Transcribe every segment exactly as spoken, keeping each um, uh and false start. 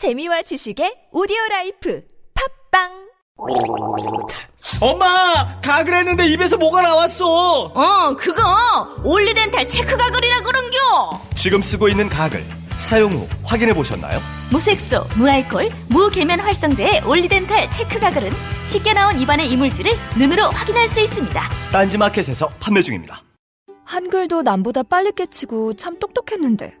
재미와 지식의 오디오라이프 팝빵. 엄마! 가글 했는데 입에서 뭐가 나왔어. 어, 그거 올리덴탈 체크 가글이라 그런겨. 지금 쓰고 있는 가글 사용 후 확인해보셨나요? 무색소, 무알콜, 무계면 활성제의 올리덴탈 체크 가글은 쉽게 나온 입안의 이물질을 눈으로 확인할 수 있습니다. 딴지마켓에서 판매 중입니다. 한글도 남보다 빨리 깨치고 참 똑똑했는데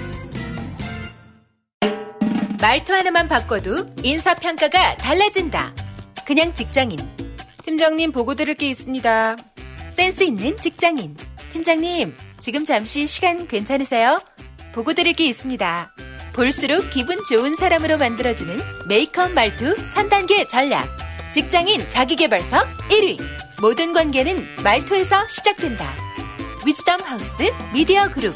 말투 하나만 바꿔도 인사평가가 달라진다. 그냥 직장인. 팀장님, 보고 드릴 게 있습니다. 센스 있는 직장인. 팀장님, 지금 잠시 시간 괜찮으세요? 보고 드릴 게 있습니다. 볼수록 기분 좋은 사람으로 만들어주는 메이크업 말투 삼 단계 전략. 직장인 자기계발서 일 위. 모든 관계는 말투에서 시작된다. 위즈덤 하우스 미디어 그룹.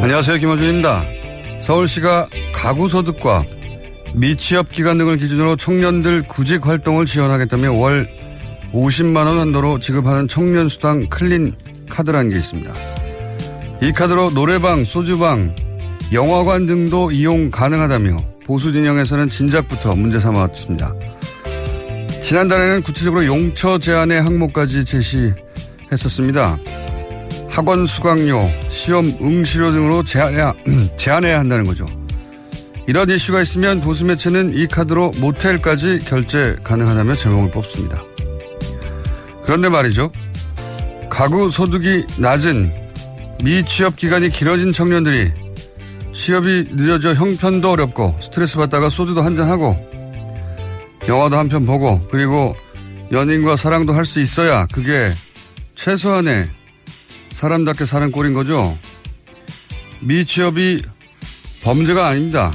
안녕하세요, 김어준입니다. 서울시가 가구소득과 미취업기간 등을 기준으로 청년들 구직활동을 지원하겠다며 월 오십만 원 한도로 지급하는 청년수당 클린 카드라는 게 있습니다. 이 카드로 노래방, 소주방, 영화관 등도 이용 가능하다며 보수진영에서는 진작부터 문제 삼아왔습니다. 지난달에는 구체적으로 용처 제한의 항목까지 제시했었습니다. 학원 수강료, 시험 응시료 등으로 제한해야, 제한해야 한다는 거죠. 이런 이슈가 있으면 보수 매체는 이 카드로 모텔까지 결제 가능하다며 제목을 뽑습니다. 그런데 말이죠. 가구 소득이 낮은 미취업 기간이 길어진 청년들이 취업이 늦어져 형편도 어렵고 스트레스 받다가 소주도 한잔하고 영화도 한 편 보고 그리고 연인과 사랑도 할 수 있어야 그게 최소한의 사람답게 사는 꼴인 거죠. 미취업이 범죄가 아닙니다.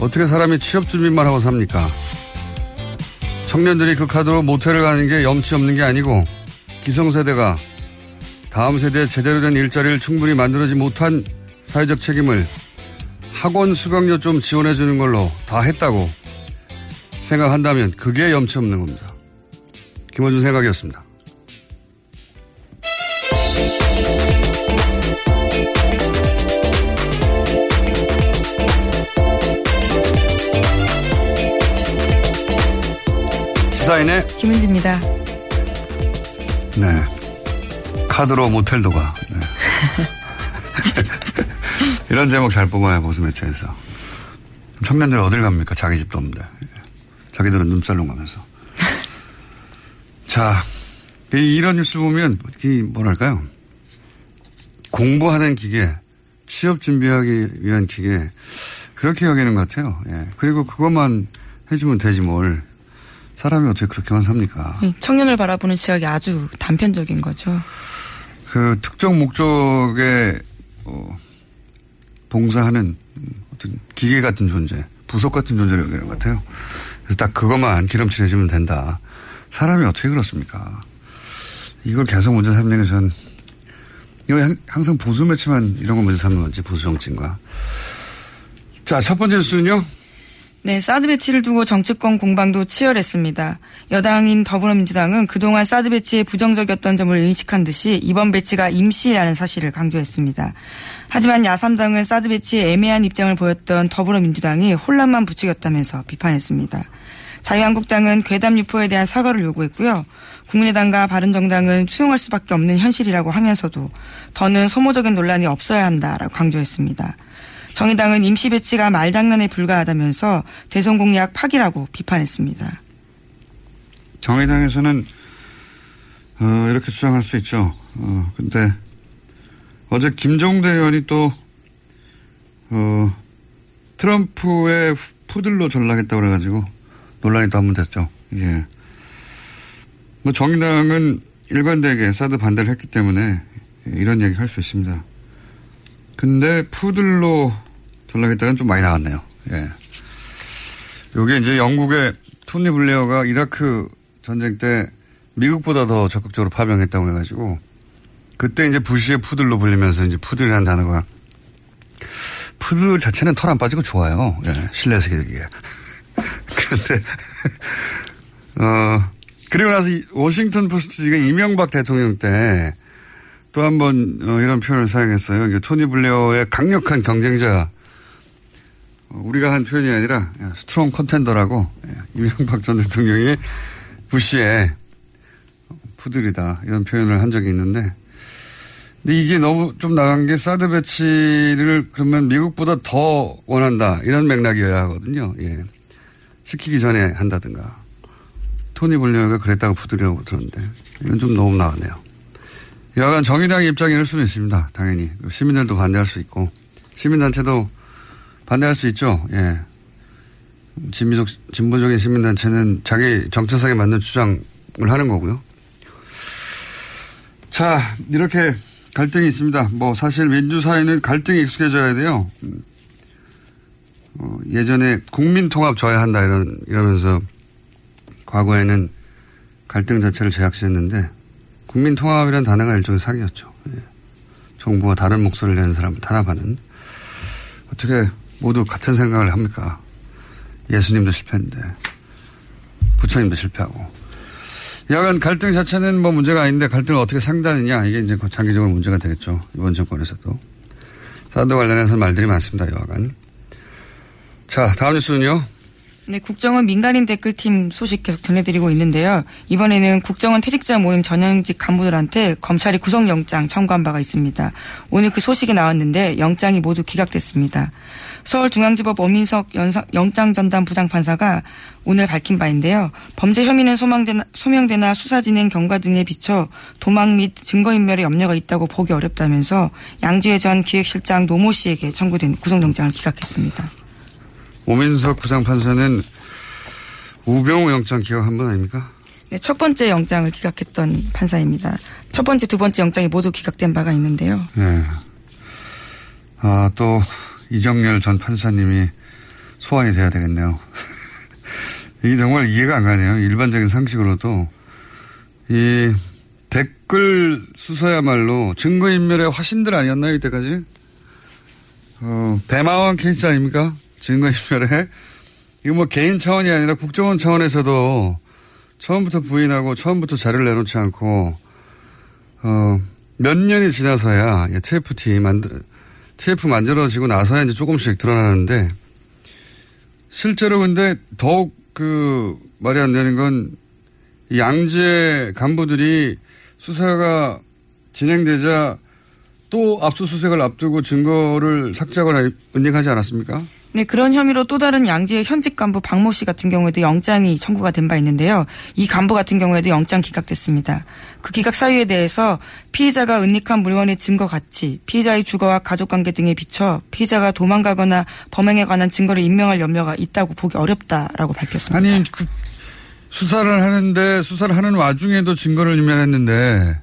어떻게 사람이 취업 준비만 하고 삽니까? 청년들이 그 카드로 모텔을 가는 게 염치 없는 게 아니고 기성세대가 다음 세대에 제대로 된 일자리를 충분히 만들어지 못한 사회적 책임을 학원 수강료 좀 지원해 주는 걸로 다 했다고 생각한다면 그게 염치 없는 겁니다. 김어준 생각이었습니다. 사인의 김은지입니다. 네, 카드로 모텔도 가. 네. 이런 제목 잘 뽑아요, 보수 매체에서. 청년들 어딜 갑니까? 자기 집도 없는데. 자기들은 눈살롱 가면서. 자, 이런 뉴스 보면 이 뭐랄까요? 공부하는 기계, 취업 준비하기 위한 기계, 그렇게 여기는 것 같아요. 예. 그리고 그것만 해주면 되지 뭘. 사람이 어떻게 그렇게만 삽니까? 청년을 바라보는 시각이 아주 단편적인 거죠. 그 특정 목적에 어, 봉사하는 어떤 기계 같은 존재, 부속 같은 존재를 여기는 것 같아요. 그래서 딱 그것만 기름칠해주면 된다. 사람이 어떻게 그렇습니까? 이걸 계속 문제 삼는 게 전 이거 항상 보수 매체만 이런 거 문제 삼는 건지 보수 정치인가. 자, 첫 번째 뉴스는요. 네, 사드 배치를 두고 정치권 공방도 치열했습니다. 여당인 더불어민주당은 그동안 사드 배치에 부정적이었던 점을 인식한 듯이 이번 배치가 임시라는 사실을 강조했습니다. 하지만 야삼당은 사드 배치에 애매한 입장을 보였던 더불어민주당이 혼란만 부추겼다면서 비판했습니다. 자유한국당은 괴담 유포에 대한 사과를 요구했고요. 국민의당과 바른정당은 수용할 수밖에 없는 현실이라고 하면서도 더는 소모적인 논란이 없어야 한다라고 강조했습니다. 정의당은 임시 배치가 말장난에 불과하다면서 대선 공약 파기라고 비판했습니다. 정의당에서는 어, 이렇게 주장할 수 있죠. 어, 근데 어제 김종대 의원이 또 어, 트럼프의 푸들로 전락했다고 그래가지고 논란이 또 한 번 됐죠. 예. 뭐 정의당은 일관되게 사드 반대를 했기 때문에 이런 얘기 할 수 있습니다. 근데 푸들로 전락했다는 좀 많이 나왔네요. 예. 요게 이제 영국의 토니 블레어가 이라크 전쟁 때 미국보다 더 적극적으로 파병했다고 해가지고 그때 이제 부시의 푸들로 불리면서 이제 푸들이라는 단어가 푸들 자체는 털 안 빠지고 좋아요. 예. 실내에서 기르기에. 그런데, 어, 그리고 나서 워싱턴 포스트지가 이명박 대통령 때 또 한 번 이런 표현을 사용했어요. 토니 블레어의 강력한 경쟁자. 우리가 한 표현이 아니라 스트롱 컨텐더라고 이명박 전 대통령이 부시의 푸들이다 이런 표현을 한 적이 있는데, 근데 이게 너무 좀 나간 게 사드 배치를 그러면 미국보다 더 원한다 이런 맥락이어야 하거든요. 예. 시키기 전에 한다든가. 토니 블레어가 그랬다고 푸들이라고 들었는데 이건 좀 너무 나가네요. 여간 정의당의 입장이 될 수는 있습니다. 당연히. 시민들도 반대할 수 있고 시민단체도 반대할 수 있죠. 예. 진보적, 진보적인 시민단체는 자기 정체성에 맞는 주장을 하는 거고요. 자, 이렇게 갈등이 있습니다. 뭐 사실 민주사회는 갈등에 익숙해져야 돼요. 어, 예전에 국민통합 저해야 한다 이런, 이러면서 과거에는 갈등 자체를 제약시했는데 국민통합이라는 단어가 일종의 사기였죠. 예. 정부와 다른 목소리를 내는 사람을 탄압하는. 어떻게 모두 같은 생각을 합니까? 예수님도 실패했는데 부처님도 실패하고. 여간 갈등 자체는 뭐 문제가 아닌데 갈등을 어떻게 상대하느냐 이게 이제 장기적으로 문제가 되겠죠. 이번 정권에서도. 사드 관련해서 말들이 많습니다. 여하간. 자, 다음 뉴스는요. 네, 국정원 민간인 댓글팀 소식 계속 전해드리고 있는데요. 이번에는 국정원 퇴직자 모임 전현직 간부들한테 검찰이 구속영장 청구한 바가 있습니다. 오늘 그 소식이 나왔는데 영장이 모두 기각됐습니다. 서울중앙지법 오민석 영장전담 부장판사가 오늘 밝힌 바인데요. 범죄 혐의는 소망되나, 소명되나 수사진행 경과 등에 비춰 도망 및 증거인멸에 염려가 있다고 보기 어렵다면서 양지회 전 기획실장 노모 씨에게 청구된 구속영장을 기각했습니다. 오민석 부장판사는 우병우 영장 기각한 분 아닙니까? 네, 첫 번째 영장을 기각했던 판사입니다. 첫 번째, 두 번째 영장이 모두 기각된 바가 있는데요. 네. 아, 또 이정열 전 판사님이 소환이 돼야 되겠네요. 이게 정말 이해가 안 가네요. 일반적인 상식으로도 이 댓글 수사야말로 증거인멸의 화신들 아니었나요 이때까지? 어, 대마왕 케이스 아닙니까? 증거인멸에 이거 뭐 개인 차원이 아니라 국정원 차원에서도 처음부터 부인하고 처음부터 자료를 내놓지 않고 어, 몇 년이 지나서야 티에프티 만들 티에프 만들어지고 나서야 이제 조금씩 드러나는데 실제로 근데 더욱 그 말이 안 되는 건 양지의 간부들이 수사가 진행되자 또 압수수색을 앞두고 증거를 삭제하거나 은닉하지 않았습니까? 네, 그런 혐의로 또 다른 양지의 현직 간부 박모 씨 같은 경우에도 영장이 청구가 된 바 있는데요. 이 간부 같은 경우에도 영장 기각됐습니다. 그 기각 사유에 대해서 피의자가 은닉한 물건의 증거 가치, 피의자의 주거와 가족관계 등에 비춰 피의자가 도망가거나 범행에 관한 증거를 인멸할 염려가 있다고 보기 어렵다라고 밝혔습니다. 아니, 그 수사를 하는데 수사를 하는 와중에도 증거를 인멸했는데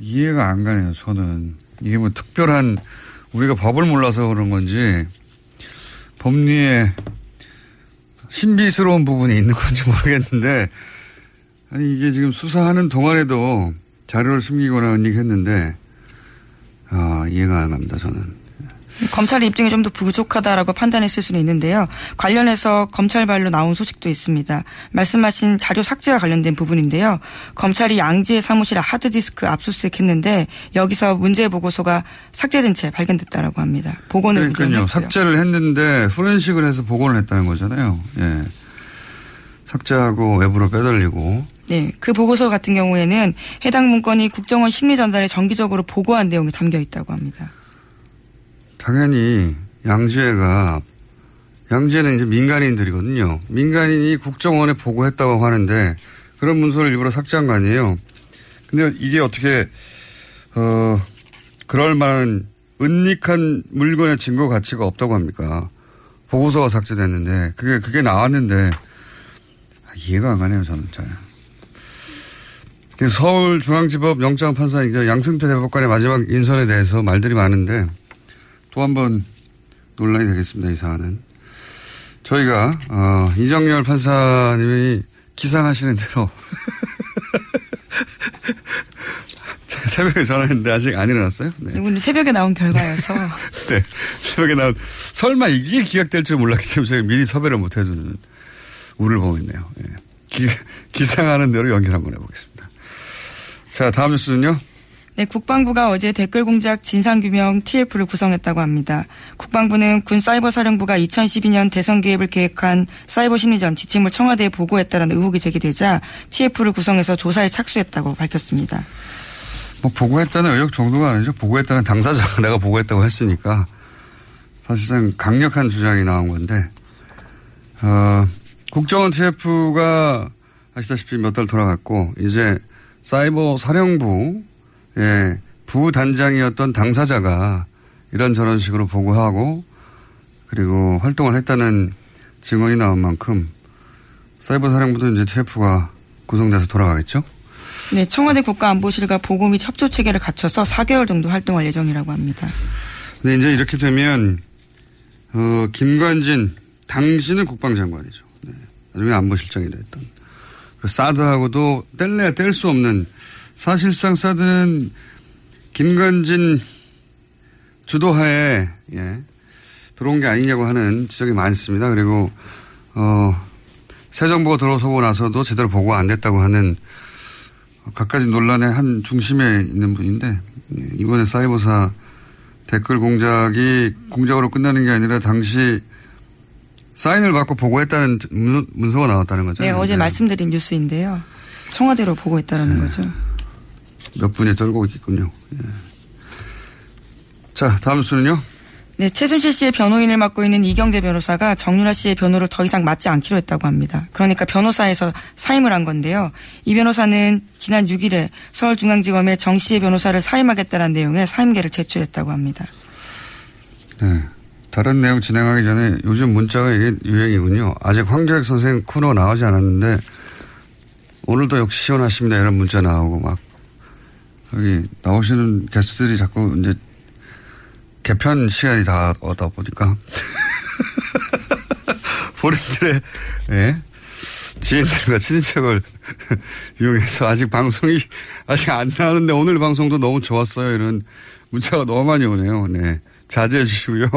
이해가 안 가네요. 저는. 이게 뭐 특별한 우리가 법을 몰라서 그런 건지 법리에 신비스러운 부분이 있는 건지 모르겠는데 아니 이게 지금 수사하는 동안에도 자료를 숨기거나 은닉했는데 아, 이해가 안 갑니다. 저는. 검찰의 입증이 좀 더 부족하다라고 판단했을 수는 있는데요. 관련해서 검찰 발로 나온 소식도 있습니다. 말씀하신 자료 삭제와 관련된 부분인데요. 검찰이 양지회 사무실 하드디스크 압수수색했는데 여기서 문제 보고서가 삭제된 채 발견됐다라고 합니다. 복원을 그러니까요. 삭제를 했는데 포렌식을 해서 복원을 했다는 거잖아요. 예. 삭제하고 외부로 빼돌리고. 네, 그 보고서 같은 경우에는 해당 문건이 국정원 심리전단에 정기적으로 보고한 내용이 담겨 있다고 합니다. 당연히 양지회가, 양지회는 이제 민간인들이거든요. 민간인이 국정원에 보고했다고 하는데 그런 문서를 일부러 삭제한 거 아니에요. 근데 이게 어떻게, 어, 그럴 만한 은닉한 물건의 증거 가치가 없다고 합니까? 보고서가 삭제됐는데, 그게, 그게 나왔는데, 이해가 안 가네요, 저는 잘. 서울중앙지법 영장판사 양승태 대법관의 마지막 인선에 대해서 말들이 많은데 또 한 번 논란이 되겠습니다. 이 사안은. 저희가 어, 이정열 판사님이 기상하시는 대로 새벽에 전화했는데 아직 안 일어났어요? 네. 이분은 새벽에 나온 결과여서. 네. 새벽에 나온. 설마 이게 기각될 줄 몰랐기 때문에 제가 미리 섭외를 못 해주는 우를 보고 있네요. 예. 기, 기상하는 대로 연결 한번 해보겠습니다. 자, 다음 뉴스는요. 네, 국방부가 어제 댓글 공작 진상규명 티에프를 구성했다고 합니다. 국방부는 군사이버사령부가 이천십이 년 대선 개입을 계획한 사이버심리전 지침을 청와대에 보고했다는 의혹이 제기되자 티에프를 구성해서 조사에 착수했다고 밝혔습니다. 뭐 보고했다는 의혹 정도가 아니죠. 보고했다는 당사자가 내가 보고했다고 했으니까 사실상 강력한 주장이 나온 건데 어, 국정원 티에프가 아시다시피 몇 달 돌아갔고 이제 사이버 사령부의 부단장이었던 당사자가 이런저런 식으로 보고하고 그리고 활동을 했다는 증언이 나온 만큼 사이버 사령부도 이제 티에프가 구성돼서 돌아가겠죠? 네, 청와대 국가안보실과 보고 및 협조 체계를 갖춰서 사 개월 정도 활동할 예정이라고 합니다. 네, 이제 이렇게 되면 어, 김관진 당신은 국방장관이죠. 네, 나중에 안보실장이 됐던. 사드하고도 뗄래야 뗄 수 없는 사실상 사드는 김관진 주도하에 예, 들어온 게 아니냐고 하는 지적이 많습니다. 그리고 어, 새 정부가 들어서고 나서도 제대로 보고가 안 됐다고 하는 갖가지 논란의 한 중심에 있는 분인데 이번에 사이버사 댓글 공작이 공작으로 끝나는 게 아니라 당시 사인을 받고 보고했다는 문서가 나왔다는 거죠? 네, 어제 네. 말씀드린 뉴스인데요. 청와대로 보고했다는 네. 거죠. 몇 분이 떨고 있겠군요. 네. 자, 다음 수는요? 네, 최순실 씨의 변호인을 맡고 있는 이경재 변호사가 정유라 씨의 변호를 더 이상 맡지 않기로 했다고 합니다. 그러니까 변호사에서 사임을 한 건데요. 이 변호사는 지난 육 일에 서울중앙지검에 정 씨의 변호사를 사임하겠다는 내용의 사임계를 제출했다고 합니다. 네. 다른 내용 진행하기 전에 요즘 문자가 이게 유행이군요. 아직 황교익 선생 코너 나오지 않았는데 오늘도 역시 시원하십니다. 이런 문자 나오고 막 여기 나오시는 게스트들이 자꾸 이제 개편 시간이 다 오다 보니까 본인들의 네. 지인들과 친인척을 이용해서 아직 방송이 아직 안 나오는데 오늘 방송도 너무 좋았어요. 이런 문자가 너무 많이 오네요. 네. 자제해 주시고요.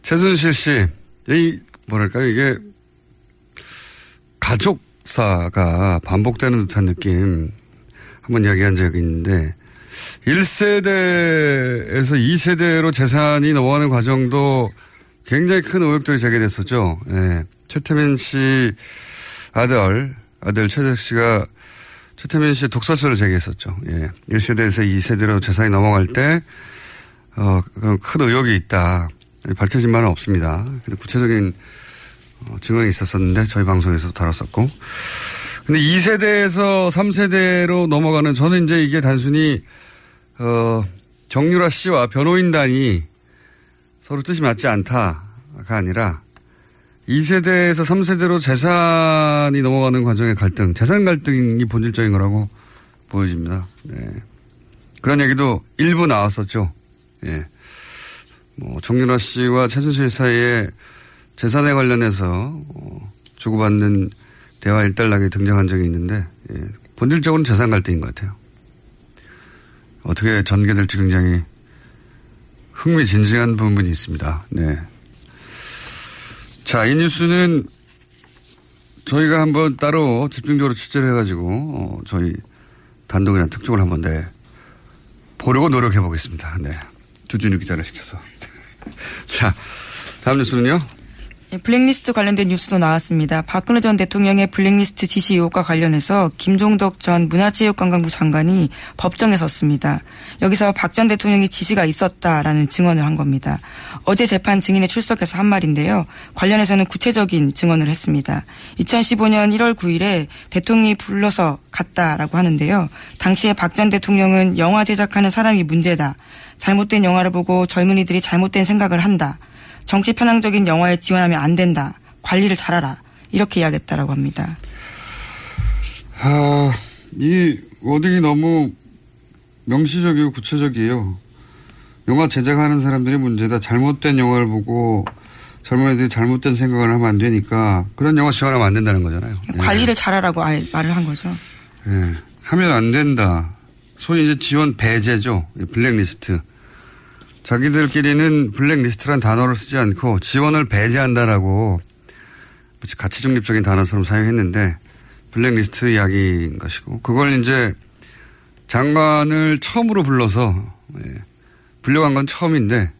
최순실 씨, 이, 뭐랄까요, 이게, 가족사가 반복되는 듯한 느낌, 한번 이야기한 적이 있는데, 일 세대에서 이 세대로 재산이 넘어가는 과정도 굉장히 큰 의혹들이 제기됐었죠. 예. 최태민 씨 아들, 아들 최재석 씨가 최태민 씨의 독설서를 제기했었죠. 예. 일 세대에서 이 세대로 재산이 넘어갈 때, 어, 그런 큰 의혹이 있다. 밝혀진 바는 없습니다. 근데 구체적인 증언이 있었었는데 저희 방송에서도 다뤘었고. 근데 이 세대에서 삼 세대로 넘어가는 저는 이제 이게 단순히, 어, 정유라 씨와 변호인단이 서로 뜻이 맞지 않다가 아니라 이 세대에서 삼 세대로 재산이 넘어가는 과정의 갈등, 재산 갈등이 본질적인 거라고 보여집니다. 네. 그런 얘기도 일부 나왔었죠. 예. 뭐, 정유라 씨와 최순실 사이에 재산에 관련해서, 어, 주고받는 대화 일단락이 등장한 적이 있는데, 예. 본질적으로는 재산 갈등인 것 같아요. 어떻게 전개될지 굉장히 흥미진진한 부분이 있습니다. 네. 자, 이 뉴스는 저희가 한번 따로 집중적으로 취재를 해가지고, 어, 저희 단독이나 특종을 한 건데, 보려고 노력해 보겠습니다. 네. 주진우 기자를 시켜서. 자, 다음 뉴스는요? 블랙리스트 관련된 뉴스도 나왔습니다. 박근혜 전 대통령의 블랙리스트 지시 의혹과 관련해서 김종덕 전 문화체육관광부 장관이 법정에 섰습니다. 여기서 박 전 대통령이 지시가 있었다라는 증언을 한 겁니다. 어제 재판 증인에 출석해서 한 말인데요. 관련해서는 구체적인 증언을 했습니다. 이천십오년 일월 구일에 대통령이 불러서 갔다라고 하는데요. 당시에 박 전 대통령은 영화 제작하는 사람이 문제다. 잘못된 영화를 보고 젊은이들이 잘못된 생각을 한다. 정치 편향적인 영화에 지원하면 안 된다. 관리를 잘하라. 이렇게 이야기했다라고 합니다. 아, 이 워딩이 너무 명시적이고 구체적이에요. 영화 제작하는 사람들이 문제다. 잘못된 영화를 보고 젊은이들이 잘못된 생각을 하면 안 되니까 그런 영화 지원하면 안 된다는 거잖아요. 관리를 예. 잘하라고 아예 말을 한 거죠. 예, 하면 안 된다. 소위 이제 지원 배제죠. 블랙리스트. 자기들끼리는 블랙리스트란 단어를 쓰지 않고 지원을 배제한다라고 가치 중립적인 단어처럼 사용했는데 블랙리스트 이야기인 것이고 그걸 이제 장관을 처음으로 불러서 예, 불려간 건 처음인데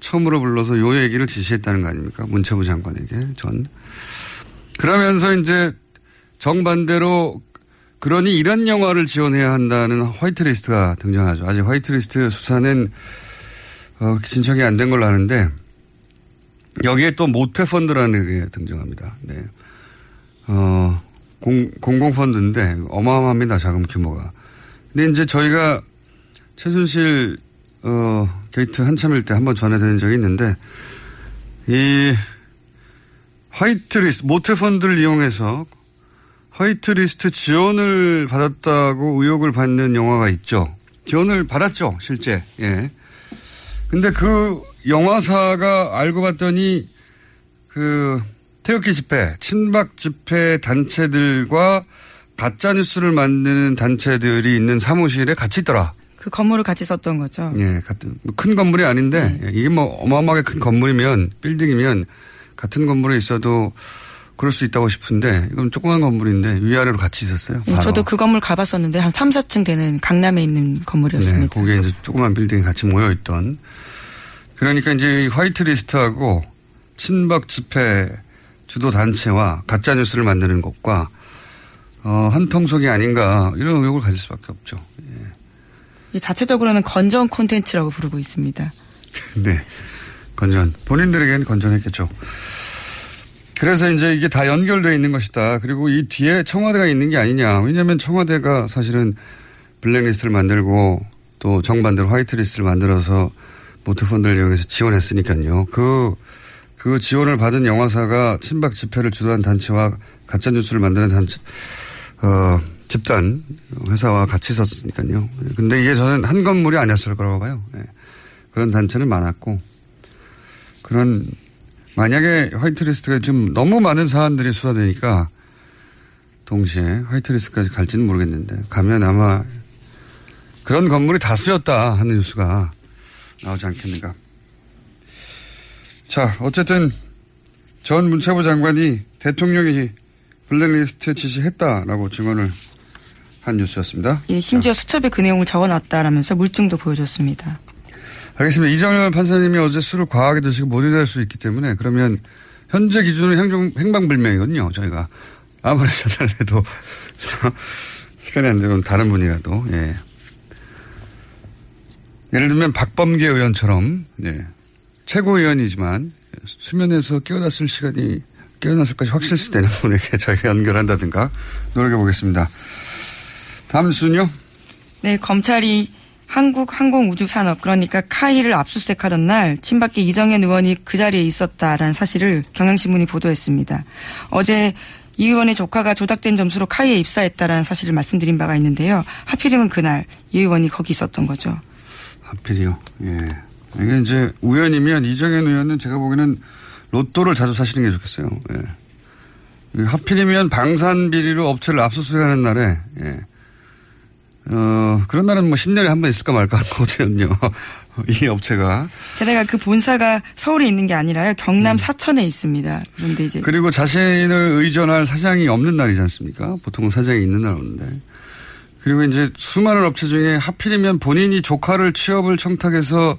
처음으로 불러서 요 얘기를 지시했다는 거 아닙니까? 문체부 장관에게 전. 그러면서 이제 정반대로 그러니 이런 영화를 지원해야 한다는 화이트리스트가 등장하죠. 아직 화이트리스트 수사는 어, 진척이 안 된 걸로 아는데, 여기에 또 모태펀드라는 게 등장합니다. 네. 어, 공, 공공펀드인데, 어마어마합니다. 자금 규모가. 근데 이제 저희가 최순실, 어, 게이트 한참일 때 한번 전해드린 적이 있는데, 이, 화이트리스트, 모태펀드를 이용해서 화이트리스트 지원을 받았다고 의혹을 받는 영화가 있죠. 지원을 받았죠, 실제. 예. 근데 그 영화사가 알고 봤더니 그 태극기 집회, 친박 집회 단체들과 가짜뉴스를 만드는 단체들이 있는 사무실에 같이 있더라. 그 건물을 같이 썼던 거죠. 예, 같은, 큰 건물이 아닌데 네. 이게 뭐 어마어마하게 큰 건물이면 빌딩이면 같은 건물에 있어도 그럴 수 있다고 싶은데 이건 조그만 건물인데 위아래로 같이 있었어요. 네, 저도 그 건물 가봤었는데 한 삼, 사층 되는 강남에 있는 건물이었습니다. 네, 거기에 이제 조그만 빌딩이 같이 모여있던. 그러니까 이제 화이트리스트하고 친박 집회 주도 단체와 가짜뉴스를 만드는 것과 어, 한 통속이 아닌가 이런 의혹을 가질 수밖에 없죠. 예. 이 자체적으로는 건전 콘텐츠라고 부르고 있습니다. 네, 건전. 본인들에게는 건전했겠죠. 그래서 이제 이게 다 연결되어 있는 것이다. 그리고 이 뒤에 청와대가 있는 게 아니냐. 왜냐하면 청와대가 사실은 블랙리스트를 만들고 또 정반대로 화이트리스트를 만들어서 모태펀드를 이용해서 지원했으니까요. 그, 그 지원을 받은 영화사가 친박 집회를 주도한 단체와 가짜뉴스를 만드는 단체, 어, 집단, 회사와 같이 있었으니까요. 근데 이게 저는 한 건물이 아니었을 거라고 봐요. 예. 그런 단체는 많았고. 그런 만약에 화이트리스트가 지금 너무 많은 사안들이 수사되니까 동시에 화이트리스트까지 갈지는 모르겠는데 가면 아마 그런 건물이 다 쓰였다 하는 뉴스가 나오지 않겠는가. 자, 어쨌든 전 문체부 장관이 대통령이 블랙리스트 지시했다라고 증언을 한 뉴스였습니다. 예, 심지어 자. 수첩에 그 내용을 적어놨다라면서 물증도 보여줬습니다. 알겠습니다. 이정열 판사님이 어제 술을 과하게 드시고 못 일할 수 있기 때문에 그러면 현재 기준으로 행정, 행방불명이거든요. 저희가 아무리 전화를 해도 시간이 안 되면 다른 분이라도 예. 예를 들면 박범계 의원처럼 예. 최고위원이지만 수면에서 깨어났을 시간이 깨어났을까지 확실시 되는 분에게 저희가 연결한다든가 노력해 보겠습니다. 다음 순요. 네, 검찰이 한국항공우주산업 그러니까 카이를 압수수색하던 날 친박계 이정현 의원이 그 자리에 있었다라는 사실을 경향신문이 보도했습니다. 어제 이 의원의 조카가 조작된 점수로 카이에 입사했다라는 사실을 말씀드린 바가 있는데요. 하필이면 그날 이 의원이 거기 있었던 거죠. 하필이요. 예. 이게 이제 우연이면 이정현 의원은 제가 보기에는 로또를 자주 사시는 게 좋겠어요. 예. 하필이면 방산비리로 업체를 압수수색하는 날에 예. 어, 그런 날은 뭐 십 년에 한 번 있을까 말까 하거든요. 이 업체가. 게다가 그 본사가 서울에 있는 게 아니라요. 경남 음. 사천에 있습니다. 그런데 이제. 그리고 자신을 의존할 사장이 없는 날이지 않습니까? 보통 사장이 있는 날 오는데. 그리고 이제 수많은 업체 중에 하필이면 본인이 조카를 취업을 청탁해서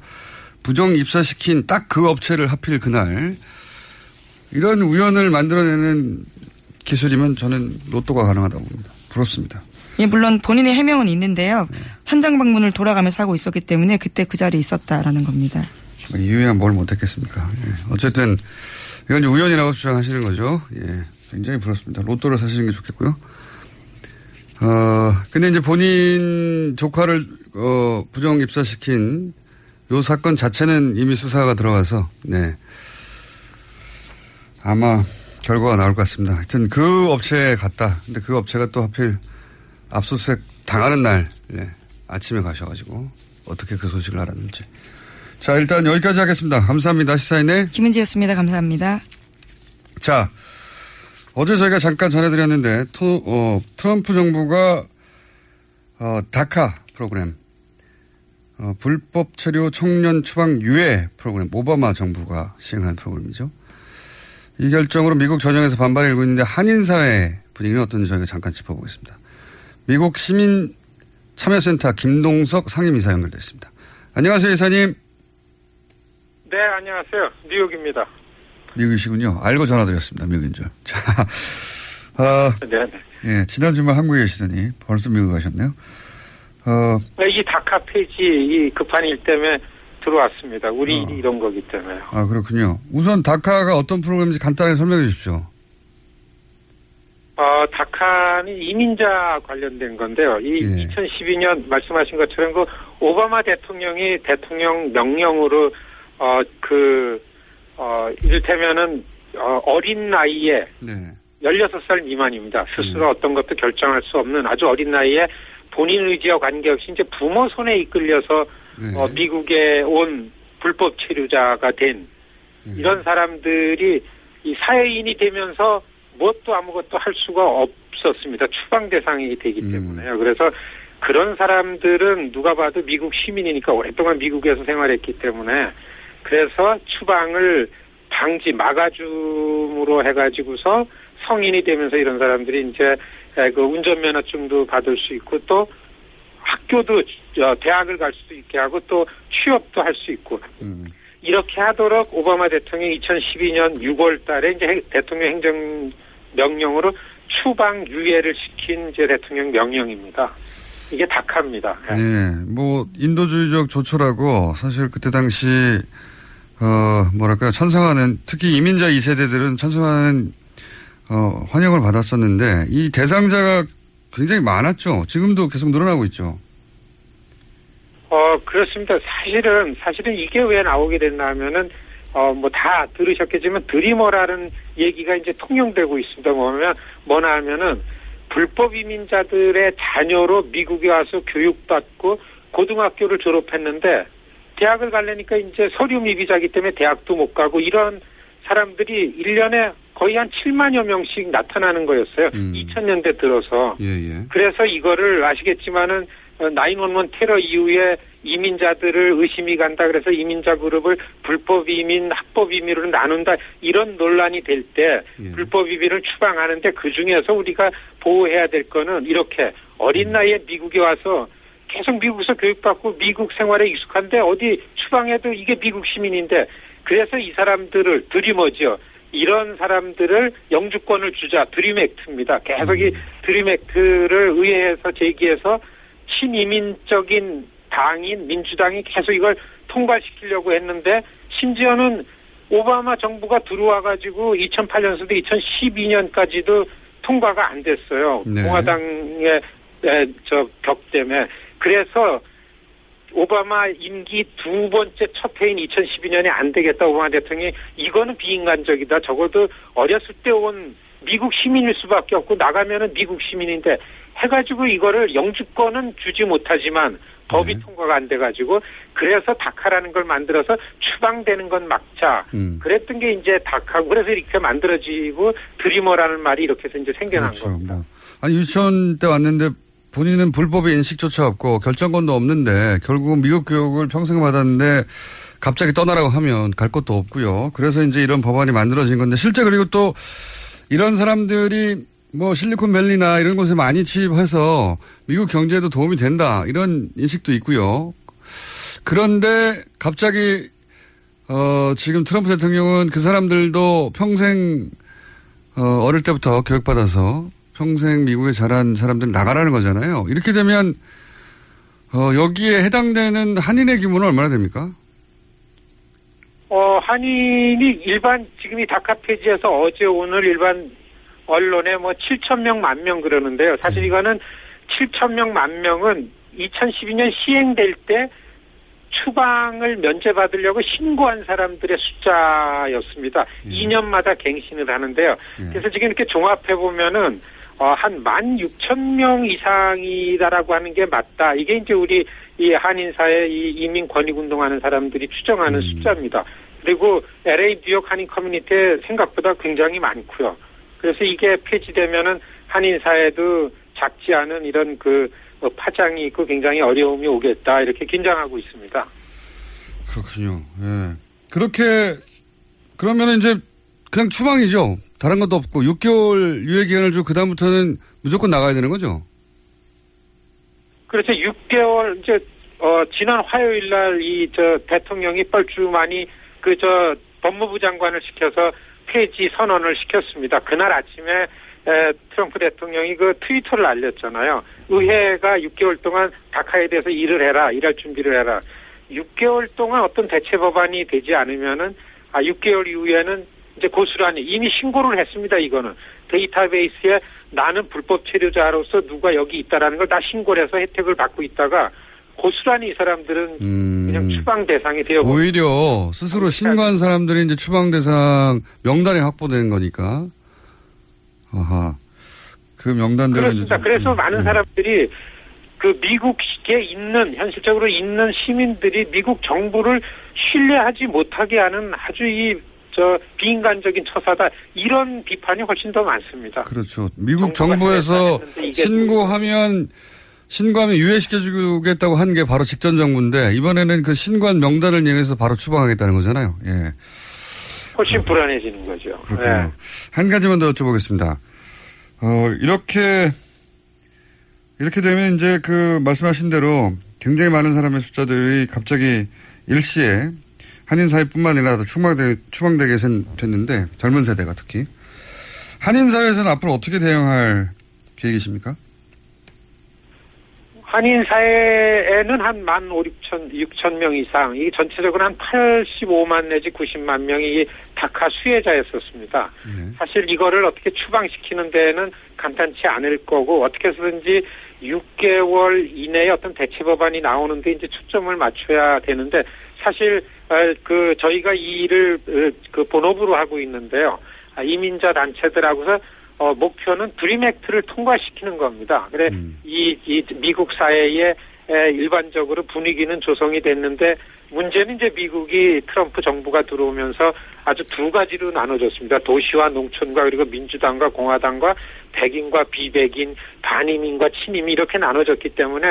부정 입사시킨 딱 그 업체를 하필 그날. 이런 우연을 만들어내는 기술이면 저는 로또가 가능하다고 봅니다. 부럽습니다. 예, 물론 본인의 해명은 있는데요. 네. 현장 방문을 돌아가면서 하고 있었기 때문에 그때 그 자리에 있었다라는 겁니다. 이유야 뭘 못했겠습니까. 예. 어쨌든 이건 이제 우연이라고 주장하시는 거죠. 예, 굉장히 부럽습니다. 로또를 사시는 게 좋겠고요. 어, 근데 이제 본인 조카를 어, 부정 입사시킨 요 사건 자체는 이미 수사가 들어가서 네. 아마 결과가 나올 것 같습니다. 하여튼 그 업체에 갔다. 근데 그 업체가 또 하필 압수수색 당하는 날 네, 아침에 가셔가지고 어떻게 그 소식을 알았는지. 자, 일단 여기까지 하겠습니다. 감사합니다. 시사인의 김은지였습니다. 감사합니다. 자, 어제 저희가 잠깐 전해드렸는데 토, 어, 트럼프 정부가 어, 다카 프로그램, 어, 불법 체류 청년 추방 유예 프로그램, 오바마 정부가 시행한 프로그램이죠. 이 결정으로 미국 전역에서 반발이 일고 있는데 한인사회 분위기는 어떤지 저희가 잠깐 짚어보겠습니다. 미국 시민참여센터 김동석 상임이사 연결됐습니다. 안녕하세요, 이사님. 네, 안녕하세요. 뉴욕입니다. 미국이시군요. 알고 전화드렸습니다. 미국인 줄. 자, 어, 네, 네. 예, 지난 주말 한국에 계시더니 벌써 미국 가셨네요. 어, 이 다카 페이지 이 급한 일 때문에 들어왔습니다. 우리 일이 어. 이런 거기 때문에요. 아, 그렇군요. 우선 다카가 어떤 프로그램인지 간단히 설명해 주십시오. 어, 다카는 이민자 관련된 건데요. 이 예. 이천십이 년 말씀하신 것처럼 그 오바마 대통령이 대통령 명령으로 어, 그, 어, 이를테면은 어, 어린 나이에 네. 열여섯 살 미만입니다. 스스로 음. 어떤 것도 결정할 수 없는 아주 어린 나이에 본인 의지와 관계없이 이제 부모 손에 이끌려서 네. 어, 미국에 온 불법 체류자가 된 네. 이런 사람들이 이 사회인이 되면서 무엇도 아무것도 할 수가 없었습니다. 추방 대상이 되기 음. 때문에요. 그래서 그런 사람들은 누가 봐도 미국 시민이니까 오랫동안 미국에서 생활했기 때문에 그래서 추방을 방지, 막아줌으로 해가지고서 성인이 되면서 이런 사람들이 이제 그 운전면허증도 받을 수 있고 또 학교도 대학을 갈 수도 있게 하고 또 취업도 할 수 있고 음. 이렇게 하도록 오바마 대통령이 이천십이 년 유월 달에 이제 대통령 행정 명령으로 추방 유예를 시킨 이제 대통령 명령입니다. 이게 다카입니다. 네, 뭐 인도주의적 조처라고 사실 그때 당시 어 뭐랄까요 찬성하는 특히 이민자 이 세대들은 찬성하는 어, 환영을 받았었는데 이 대상자가 굉장히 많았죠. 지금도 계속 늘어나고 있죠. 어, 그렇습니다. 사실은, 사실은 이게 왜 나오게 됐냐면은, 어, 뭐 다 들으셨겠지만, 드리머라는 얘기가 이제 통용되고 있습니다. 뭐냐면, 뭐냐 하면은, 불법 이민자들의 자녀로 미국에 와서 교육받고, 고등학교를 졸업했는데, 대학을 가려니까 이제 서류 미비자기 때문에 대학도 못 가고, 이런 사람들이 일 년에 거의 한 칠만여 명씩 나타나는 거였어요. 음. 이천 년대 들어서. 예, 예. 그래서 이거를 아시겠지만은, 나인일일 테러 이후에 이민자들을 의심이 간다 그래서 이민자 그룹을 불법 이민, 합법 이민으로 나눈다 이런 논란이 될 때 예. 불법 이민을 추방하는데 그중에서 우리가 보호해야 될 거는 이렇게 어린 나이에 미국에 와서 계속 미국에서 교육받고 미국 생활에 익숙한데 어디 추방해도 이게 미국 시민인데 그래서 이 사람들을 드리머지요. 이런 사람들을 영주권을 주자 드림 액트입니다. 계속 이 드림 액트를 의회에서 제기해서 친이민적인 당인 민주당이 계속 이걸 통과시키려고 했는데 심지어는 오바마 정부가 들어와가지고 이천팔 년서부터 이천십이 년까지도 통과가 안 됐어요. 네. 공화당의 저 벽 때문에. 그래서 오바마 임기 두 번째 첫 해인 이천십이 년에 안 되겠다. 오바마 대통령이 이거는 비인간적이다. 적어도 어렸을 때 온 미국 시민일 수밖에 없고 나가면은 미국 시민인데 해가지고 이거를 영주권은 주지 못하지만 법이 네. 통과가 안 돼가지고 그래서 다카라는 걸 만들어서 추방되는 건 막자. 음. 그랬던 게 이제 다카고 그래서 이렇게 만들어지고 드리머라는 말이 이렇게 해서 이제 생겨난 그렇죠. 겁니다. 뭐. 아니 유치원 때 왔는데 본인은 불법의 인식조차 없고 결정권도 없는데 결국은 미국 교육을 평생 받았는데 갑자기 떠나라고 하면 갈 곳도 없고요. 그래서 이제 이런 법안이 만들어진 건데 실제 그리고 또 이런 사람들이 뭐 실리콘밸리나 이런 곳에 많이 취업해서 미국 경제에도 도움이 된다 이런 인식도 있고요. 그런데 갑자기 어 지금 트럼프 대통령은 그 사람들도 평생 어 어릴 때부터 교육받아서 평생 미국에 자란 사람들 나가라는 거잖아요. 이렇게 되면 어 여기에 해당되는 한인의 규모는 얼마나 됩니까? 어 한인이 일반 지금 이 다카 폐지에서 어제 오늘 일반 언론에 뭐 칠천 명 만 명 그러는데요. 사실 이거는 칠천 명 만 명은 이천십이 년 시행될 때 추방을 면제받으려고 신고한 사람들의 숫자였습니다. 예. 이 년마다 갱신을 하는데요. 예. 그래서 지금 이렇게 종합해보면은, 어, 한 만 육천 명 이상이다라고 하는 게 맞다. 이게 이제 우리 이 한인사회 이 이민 권익운동하는 사람들이 추정하는 음. 숫자입니다. 그리고 엘에이 뉴욕 한인 커뮤니티에 생각보다 굉장히 많고요. 그래서 이게 폐지되면은 한인사회도 작지 않은 이런 그 파장이 있고 굉장히 어려움이 오겠다 이렇게 긴장하고 있습니다. 그렇군요. 예. 그렇게 그러면 이제 그냥 추방이죠. 다른 것도 없고 육 개월 유예 기간을 주고 그 다음부터는 무조건 나가야 되는 거죠. 그렇죠. 육 개월 이제 어, 지난 화요일 날 이 저 대통령이 뻘쭘하니 그 저 법무부 장관을 시켜서 폐지 선언을 시켰습니다. 그날 아침에. 에, 트럼프 대통령이 그 트위터를 알렸잖아요. 의회가 육 개월 동안 다카에 대해서 일을 해라, 일할 준비를 해라. 육 개월 동안 어떤 대체 법안이 되지 않으면은, 아, 육 개월 이후에는 이제 고스란히 이미 신고를 했습니다, 이거는. 데이터베이스에 나는 불법 체류자로서 누가 여기 있다라는 걸 다 신고를 해서 혜택을 받고 있다가 고스란히 이 사람들은 음, 그냥 추방 대상이 되어버렸습니다. 오히려 스스로 신고한 사람들이 이제 추방 대상 명단에 확보된 거니까. 아하. 그 명단대로. 그렇습니다. 그래서 음, 많은 네. 사람들이 그 미국에 있는, 현실적으로 있는 시민들이 미국 정부를 신뢰하지 못하게 하는 아주 이, 저, 비인간적인 처사다. 이런 비판이 훨씬 더 많습니다. 그렇죠. 미국 정부에서 신고하면, 신고하면 유예시켜주겠다고 한 게 바로 직전 정부인데, 이번에는 그 신고한 명단을 이용해서 바로 추방하겠다는 거잖아요. 예. 훨씬 불안해지는 거죠. 그렇군요. 네. 한 가지만 더 여쭤보겠습니다. 어, 이렇게, 이렇게 되면 이제 그 말씀하신 대로 굉장히 많은 사람의 숫자들이 갑자기 일시에 한인사회뿐만 아니라 추방되, 추방되게 됐는데 젊은 세대가 특히. 한인사회에서는 앞으로 어떻게 대응할 계획이십니까? 한인사회에는 한 만 오천, 육천 명 이상, 이 전체적으로 한 팔십오만 내지 구십만 명이 다카 수혜자였었습니다. 네. 사실 이거를 어떻게 추방시키는 데에는 간단치 않을 거고, 어떻게 해서든지 육 개월 이내에 어떤 대체 법안이 나오는데 이제 초점을 맞춰야 되는데, 사실, 그, 저희가 이 일을 그 본업으로 하고 있는데요. 이민자 단체들하고서 어, 목표는 드림 액트를 통과시키는 겁니다. 그래, 음. 이, 이, 미국 사회에 에, 일반적으로 분위기는 조성이 됐는데, 문제는 이제 미국이 트럼프 정부가 들어오면서 아주 두 가지로 나눠졌습니다. 도시와 농촌과 그리고 민주당과 공화당과 백인과 비백인, 반이민과 친이민 이렇게 나눠졌기 때문에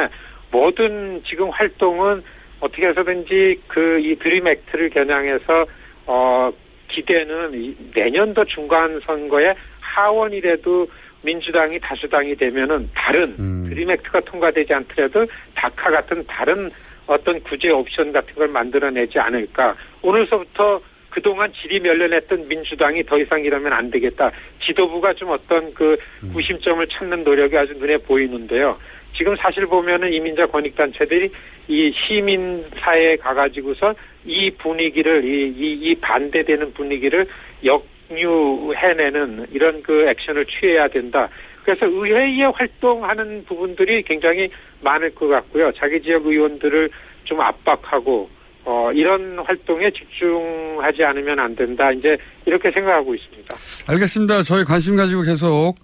모든 지금 활동은 어떻게 해서든지 그, 이 드림 액트를 겨냥해서, 어, 기대는 내년도 중간 선거에 하원이라도 민주당이 다수당이 되면은 다른 음. 드림 액트가 통과되지 않더라도 다카 같은 다른 어떤 구제 옵션 같은 걸 만들어내지 않을까. 오늘서부터 그동안 질이 멸련했던 민주당이 더 이상 이러면 안 되겠다. 지도부가 좀 어떤 그 구심점을 찾는 노력이 아주 눈에 보이는데요. 지금 사실 보면은 이민자 권익단체들이 이 시민사회에 가가지고서 이 분위기를, 이, 이, 이 반대되는 분위기를 역류해내는 이런 그 액션을 취해야 된다. 그래서 의회에 활동하는 부분들이 굉장히 많을 것 같고요. 자기 지역 의원들을 좀 압박하고, 어, 이런 활동에 집중하지 않으면 안 된다. 이제 이렇게 생각하고 있습니다. 알겠습니다. 저희 관심 가지고 계속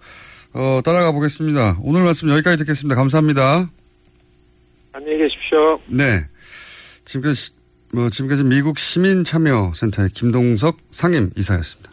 어, 따라가 보겠습니다. 오늘 말씀 여기까지 듣겠습니다. 감사합니다. 안녕히 계십시오. 네. 지금까지, 뭐, 지금까지 미국 시민참여센터의 김동석 상임이사였습니다.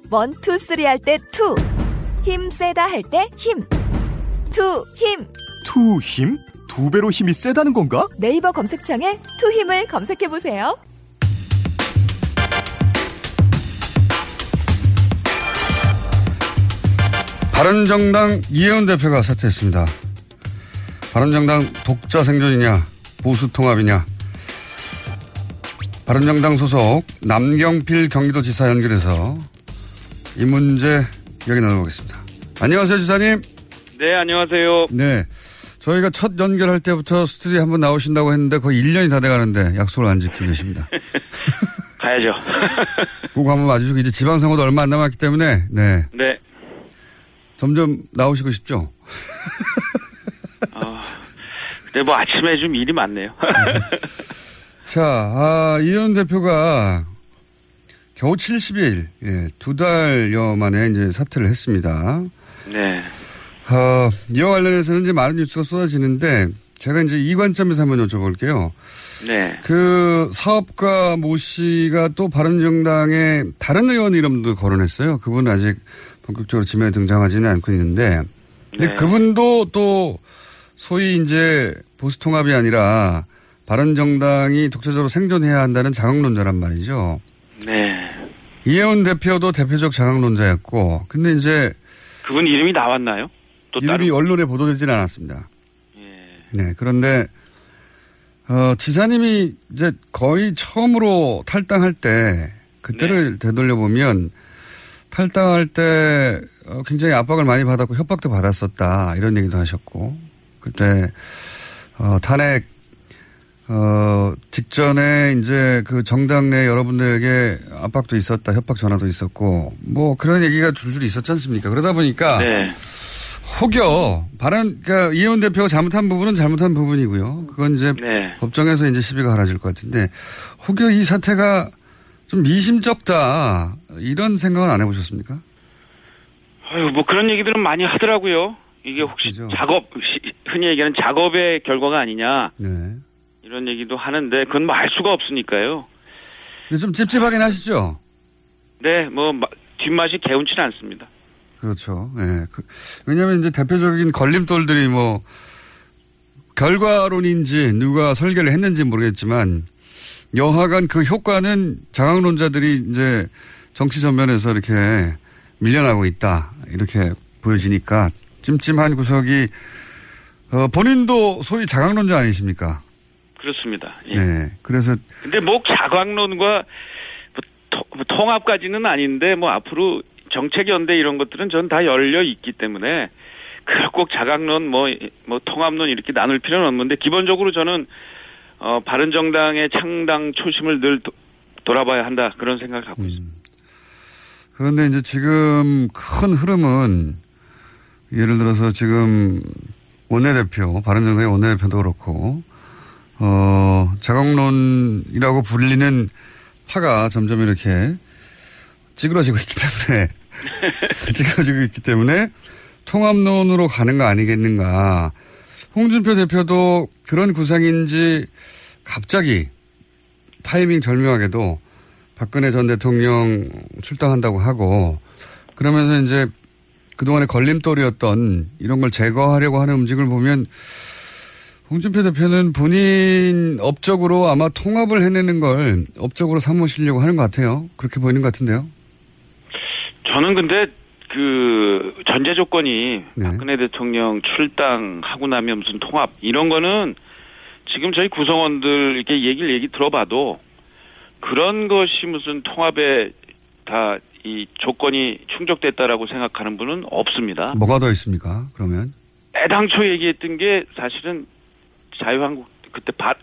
원, 투, 쓰리 할 때 투. 힘 세다 할 때 힘. 투 힘. 투 힘? 두 배로 힘이 세다는 건가? 네이버 검색창에 투 힘을 검색해보세요. 바른정당 이혜원 대표가 사퇴했습니다. 바른정당 독자 생존이냐, 보수 통합이냐. 바른정당 소속 남경필 경기도지사 연결해서 이 문제 이야기 나눠보겠습니다. 안녕하세요, 지사님. 네, 안녕하세요. 네, 저희가 첫 연결할 때부터 스튜디오에 한번 나오신다고 했는데 거의 일 년이 다 돼가는데 약속을 안 지키고 계십니다. 가야죠. 꼭 한번 와주시고, 이제 지방선거도 얼마 안 남았기 때문에. 네. 네. 점점 나오시고 싶죠? 어, 근데 뭐 아침에 좀 일이 많네요. 자, 아, 이현 대표가 겨우 칠십 일, 예, 두 달여 만에 이제 사퇴를 했습니다. 네. 어, 이와 관련해서는 이제 많은 뉴스가 쏟아지는데, 제가 이제 이 관점에서 한번 여쭤볼게요. 네. 그 사업가 모 씨가 또 바른정당의 다른 의원 이름도 거론했어요. 그분은 아직 본격적으로 지면에 등장하지는 않고 있는데, 근데 네. 그분도 또 소위 이제 보수 통합이 아니라 바른정당이 독자적으로 생존해야 한다는 자강론자란 말이죠. 네. 이혜원 대표도 대표적 자강론자였고, 근데 이제 그분 이름이 나왔나요? 또 이름이 다른... 언론에 보도되지는 않았습니다. 예. 네. 그런데 어, 지사님이 이제 거의 처음으로 탈당할 때 그때를 네. 되돌려 보면. 탈당할 때 굉장히 압박을 많이 받았고 협박도 받았었다 이런 얘기도 하셨고, 그때 어, 탄핵 어, 직전에 이제 그 정당 내 여러분들에게 압박도 있었다, 협박 전화도 있었고 뭐 그런 얘기가 줄줄이 있었지 않습니까? 그러다 보니까 네. 혹여 바른, 그러니까 이혜원 대표가 잘못한 부분은 잘못한 부분이고요. 그건 이제 네. 법정에서 이제 시비가 갈라질 것 같은데, 혹여 이 사태가 좀 미심쩍다 이런 생각은 안 해보셨습니까? 아유, 뭐 그런 얘기들은 많이 하더라고요. 이게 혹시 그죠? 작업, 흔히 얘기하는 작업의 결과가 아니냐. 네. 이런 얘기도 하는데 그건 뭐 알 수가 없으니까요. 근데 좀 찝찝하긴 하시죠? 네, 뭐 뒷맛이 개운치는 않습니다. 그렇죠. 네. 그, 왜냐하면 이제 대표적인 걸림돌들이 뭐 결과론인지 누가 설계를 했는지 모르겠지만. 여하간 그 효과는 자강론자들이 이제 정치 전면에서 이렇게 밀려나고 있다. 이렇게 보여지니까 찜찜한 구석이, 어, 본인도 소위 자강론자 아니십니까? 그렇습니다. 예. 네. 그래서. 근데 뭐 자강론과 뭐 통합까지는 아닌데 뭐 앞으로 정책 연대 이런 것들은 전 다 열려 있기 때문에 그걸 꼭 자강론 뭐, 뭐 통합론 이렇게 나눌 필요는 없는데, 기본적으로 저는 어, 바른정당의 창당 초심을 늘 도, 돌아봐야 한다, 그런 생각을 갖고 음. 있습니다. 그런데 이제 지금 큰 흐름은, 예를 들어서 지금 원내대표, 바른정당의 원내대표도 그렇고, 어, 자강론이라고 불리는 파가 점점 이렇게 찌그러지고 있기 때문에, 찌그러지고 있기 때문에 통합론으로 가는 거 아니겠는가. 홍준표 대표도 그런 구상인지 갑자기 타이밍 절묘하게도 박근혜 전 대통령 출당한다고 하고 그러면서 이제 그동안의 걸림돌이었던 이런 걸 제거하려고 하는 움직임을 보면 홍준표 대표는 본인 업적으로 아마 통합을 해내는 걸 업적으로 삼으시려고 하는 것 같아요. 그렇게 보이는 것 같은데요. 저는 근데 그 전제 조건이 네. 박근혜 대통령 출당하고 나면 무슨 통합 이런 거는 지금 저희 구성원들 이렇게 얘기를 얘기 들어봐도 그런 것이 무슨 통합에 다 이 조건이 충족됐다라고 생각하는 분은 없습니다. 뭐가 더 있습니까? 그러면 애당초 얘기했던 게 사실은 자유한국 그때 바,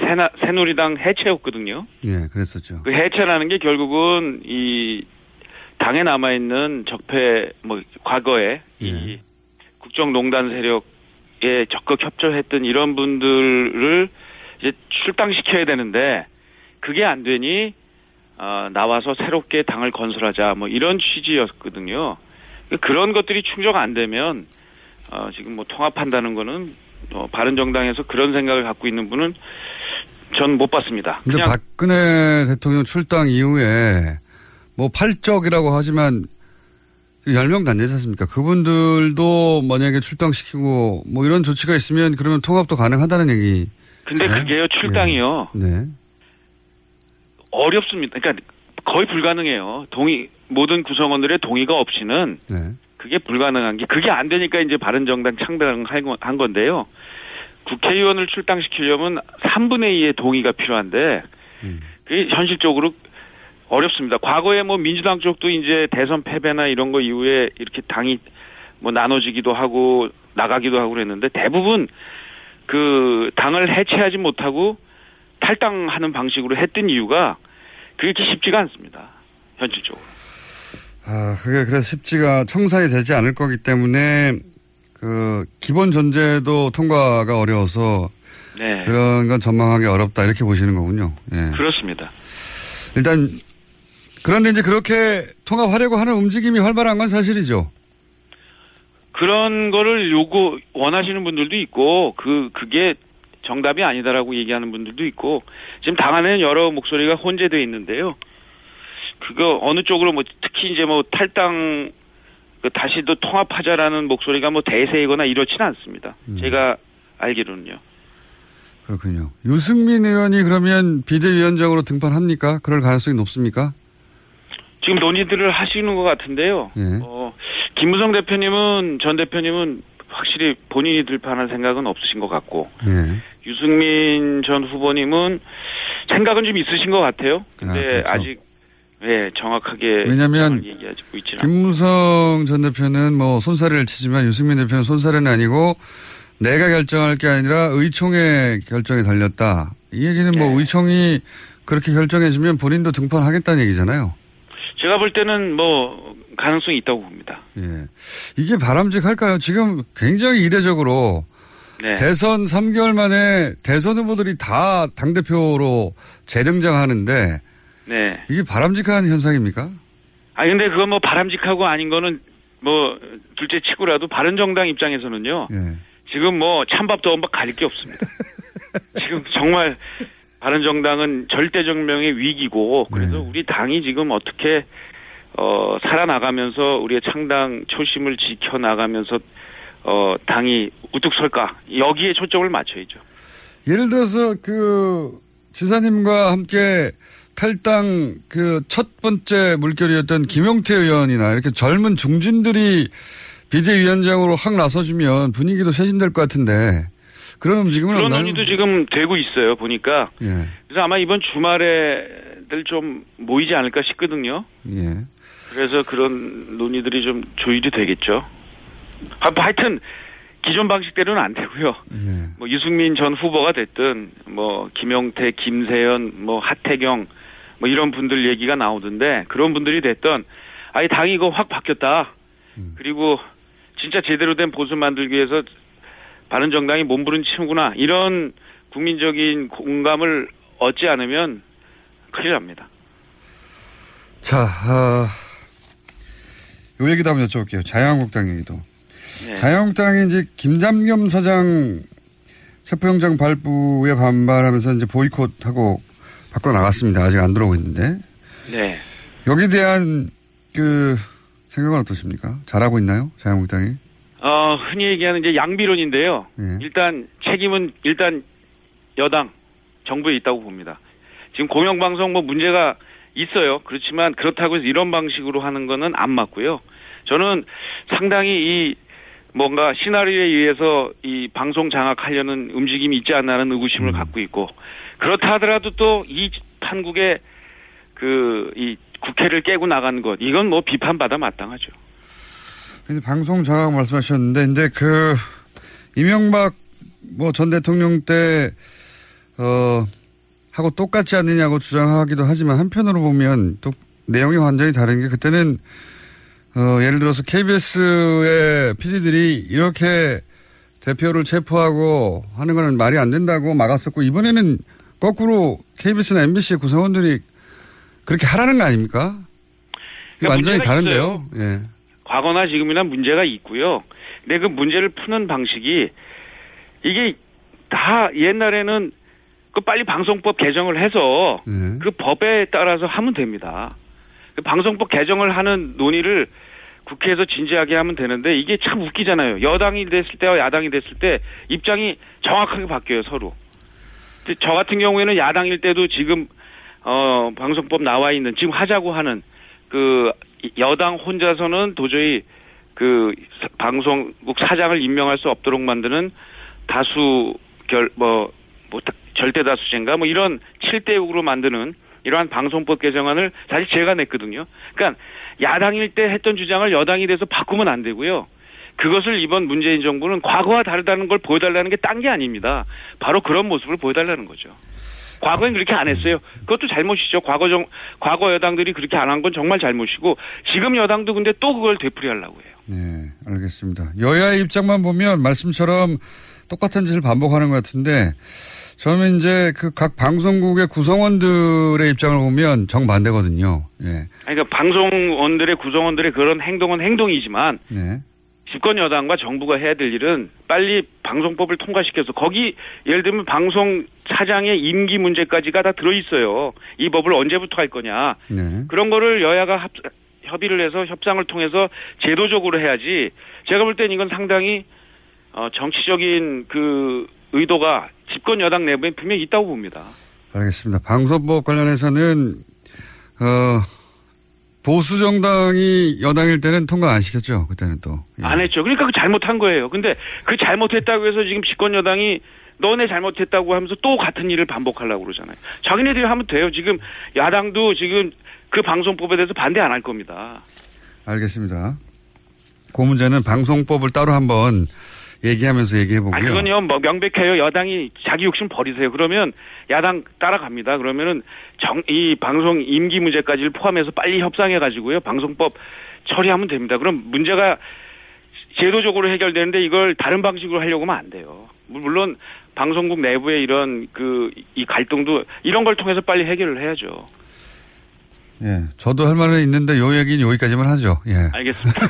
새나, 새누리당 해체였거든요. 예, 그랬었죠. 그 해체라는 게 결국은 이 당에 남아 있는 적폐 뭐 과거에 예. 이 국정농단 세력에 적극 협조했던 이런 분들을 이제 출당시켜야 되는데 그게 안 되니 어, 나와서 새롭게 당을 건설하자 뭐 이런 취지였거든요. 그런 것들이 충족 안 되면 어, 지금 뭐 통합한다는 거는 어, 바른정당에서 그런 생각을 갖고 있는 분은 전 못 봤습니다. 그런데 박근혜 대통령 출당 이후에 뭐 팔적이라고 하지만 열 명도 안 되지 않습니까? 그분들도 만약에 출당시키고 뭐 이런 조치가 있으면 그러면 통합도 가능하다는 얘기. 근데 네? 그게요 출당이요. 네. 네. 어렵습니다. 그러니까 거의 불가능해요. 동의 모든 구성원들의 동의가 없이는 네. 그게 불가능한 게 그게 안 되니까 이제 바른정당 창당한 건데요. 국회의원을 출당시키려면 삼분의 이의 동의가 필요한데 음. 그게 현실적으로 어렵습니다. 과거에 뭐 민주당 쪽도 이제 대선 패배나 이런 거 이후에 이렇게 당이 뭐 나눠지기도 하고 나가기도 하고 그랬는데 대부분 그 당을 해체하지 못하고 탈당하는 방식으로 했던 이유가 그렇게 쉽지가 않습니다. 현실적으로. 아, 그게 그래서 쉽지가 청산이 되지 않을 거기 때문에 그 기본 전제도 통과가 어려워서 네. 그런 건 전망하기 어렵다 이렇게 보시는 거군요. 예. 그렇습니다. 일단 그런데 이제 그렇게 통합하려고 하는 움직임이 활발한 건 사실이죠. 그런 거를 요구 원하시는 분들도 있고 그 그게 정답이 아니다라고 얘기하는 분들도 있고 지금 당 안에는 여러 목소리가 혼재되어 있는데요. 그거 어느 쪽으로 뭐 특히 이제 뭐 탈당 그 다시 또 통합하자라는 목소리가 뭐 대세이거나 이렇지는 않습니다. 음. 제가 알기로는요. 그렇군요. 유승민 의원이 그러면 비대위원장으로 등판합니까? 그럴 가능성이 높습니까? 지금 논의들을 하시는 것 같은데요. 예. 어, 김무성 대표님은 전 대표님은 확실히 본인이 들판할 생각은 없으신 것 같고 예. 유승민 전 후보님은 생각은 좀 있으신 것 같아요. 근데 아, 그렇죠. 아직 예, 정확하게 왜냐하면 김무성 전 대표는 뭐 손사래를 치지만 유승민 대표는 손사래는 아니고 내가 결정할 게 아니라 의총의 결정이 달렸다. 이 얘기는 뭐 네. 의총이 그렇게 결정해주면 본인도 등판하겠다는 얘기잖아요. 제가 볼 때는 뭐 가능성이 있다고 봅니다. 예, 이게 바람직할까요? 지금 굉장히 이례적으로 네. 대선 삼 개월 만에 대선 후보들이 다 당대표로 재등장하는데 네. 이게 바람직한 현상입니까? 아 근데 그건 뭐 바람직하고 아닌 거는 뭐 둘째 치고라도 바른정당 입장에서는요. 예. 지금 뭐 찬밥도 엄박 가릴 게 없습니다. 지금 정말 바른정당은 절대정명의 위기고 그래서 네. 우리 당이 지금 어떻게 어, 살아나가면서 우리의 창당 초심을 지켜나가면서 어, 당이 우뚝 설까 여기에 초점을 맞춰야죠. 예를 들어서 그 지사님과 함께 탈당 그 첫 번째 물결이었던 김용태 의원이나 이렇게 젊은 중진들이 비대위원장으로 확 나서주면 분위기도 쇄신될 것 같은데 그런 움직임은 없나요? 그런 논의도 지금 되고 있어요. 보니까. 예. 그래서 아마 이번 주말에들 좀 모이지 않을까 싶거든요. 예. 그래서 그런 논의들이 좀 조율이 되겠죠. 하여튼 기존 방식대로는 안 되고요. 예. 뭐 유승민 전 후보가 됐든 뭐 김용태, 김세연, 뭐 하태경 뭐 이런 분들 얘기가 나오던데 그런 분들이 됐든 아예 당이 이거 확 바뀌었다. 그리고 진짜 제대로 된 보수 만들기 위해서 바른정당이 몸부림치는구나 이런 국민적인 공감을 얻지 않으면 큰일 납니다. 자, 어, 요 얘기도 한번 여쭤볼게요. 자유한국당 얘기도. 네. 자유한국당이 이제 김장겸 사장 체포영장 발부에 반발하면서 이제 보이콧하고 밖으로 나갔습니다. 아직 안 들어오고 있는데. 네. 여기에 대한 그 생각은 어떠십니까? 잘하고 있나요? 자유한국당이? 어, 흔히 얘기하는 이제 양비론인데요. 네. 일단 책임은 일단 여당, 정부에 있다고 봅니다. 지금 공영방송 뭐 문제가 있어요. 그렇지만 그렇다고 해서 이런 방식으로 하는 거는 안 맞고요. 저는 상당히 이 뭔가 시나리오에 의해서 이 방송 장악하려는 움직임이 있지 않나는 의구심을 음. 갖고 있고, 그렇다 하더라도 또 이 한국의 그 이 국회를 깨고 나간 것, 이건 뭐 비판받아 마땅하죠. 이제 방송 장악 말씀하셨는데, 이제 그 이명박 뭐 전 대통령 때 어. 하고 똑같지 않느냐고 주장하기도 하지만, 한편으로 보면 또 내용이 완전히 다른 게, 그때는 어, 예를 들어서 케이비에스의 피디들이 이렇게 대표를 체포하고 하는 건 말이 안 된다고 막았었고, 이번에는 거꾸로 케이비에스나 엠비씨의 구성원들이 그렇게 하라는 거 아닙니까? 그러니까 완전히 다른데요. 예. 과거나 지금이나 문제가 있고요. 근데 그 문제를 푸는 방식이, 이게 다 옛날에는 그 빨리 방송법 개정을 해서 네. 그 법에 따라서 하면 됩니다. 그 방송법 개정을 하는 논의를 국회에서 진지하게 하면 되는데, 이게 참 웃기잖아요. 여당이 됐을 때와 야당이 됐을 때 입장이 정확하게 바뀌어요, 서로. 저 같은 경우에는 야당일 때도 지금 어, 방송법 나와 있는, 지금 하자고 하는 그 여당 혼자서는 도저히 그 방송국 사장을 임명할 수 없도록 만드는 다수 결 뭐 뭐. 절대다수제인가 뭐 이런 칠 대 육으로 만드는 이러한 방송법 개정안을 사실 제가 냈거든요. 그러니까 야당일 때 했던 주장을 여당이 돼서 바꾸면 안 되고요. 그것을 이번 문재인 정부는 과거와 다르다는 걸 보여달라는 게 딴 게 아닙니다. 바로 그런 모습을 보여달라는 거죠. 과거엔 그렇게 안 했어요. 그것도 잘못이죠. 과거 정, 과거 여당들이 그렇게 안 한 건 정말 잘못이고, 지금 여당도 근데 또 그걸 되풀이하려고 해요. 네, 알겠습니다. 여야의 입장만 보면 말씀처럼 똑같은 짓을 반복하는 것 같은데, 저는 이제 그 각 방송국의 구성원들의 입장을 보면 정반대거든요. 예. 그러니까 방송원들의 구성원들의 그런 행동은 행동이지만 네. 집권 여당과 정부가 해야 될 일은 빨리 방송법을 통과시켜서, 거기 예를 들면 방송 사장의 임기 문제까지가 다 들어있어요. 이 법을 언제부터 할 거냐. 네. 그런 거를 여야가 합, 협의를 해서 협상을 통해서 제도적으로 해야지, 제가 볼 땐 이건 상당히 어, 정치적인 그 의도가 집권 여당 내부에 분명히 있다고 봅니다. 알겠습니다. 방송법 관련해서는 어, 보수 정당이 여당일 때는 통과 안 시켰죠. 그때는 또. 예. 안 했죠. 그러니까 그 잘못한 거예요. 근데 그 잘못했다고 해서 지금 집권 여당이 너네 잘못했다고 하면서 또 같은 일을 반복하려고 그러잖아요. 자기네들이 하면 돼요. 지금 야당도 지금 그 방송법에 대해서 반대 안 할 겁니다. 알겠습니다. 그 문제는 방송법을 따로 한번 얘기하면서 얘기해보고요. 아니, 그건요, 뭐 명백해요. 여당이 자기 욕심 버리세요. 그러면 야당 따라갑니다. 그러면은 정, 이 방송 임기 문제까지를 포함해서 빨리 협상해가지고요, 방송법 처리하면 됩니다. 그럼 문제가 제도적으로 해결되는데, 이걸 다른 방식으로 하려고 하면 안 돼요. 물론 방송국 내부의 이런 그 이 갈등도 이런 걸 통해서 빨리 해결을 해야죠. 예, 저도 할 말은 있는데 요 얘기는 여기까지만 하죠. 예. 알겠습니다.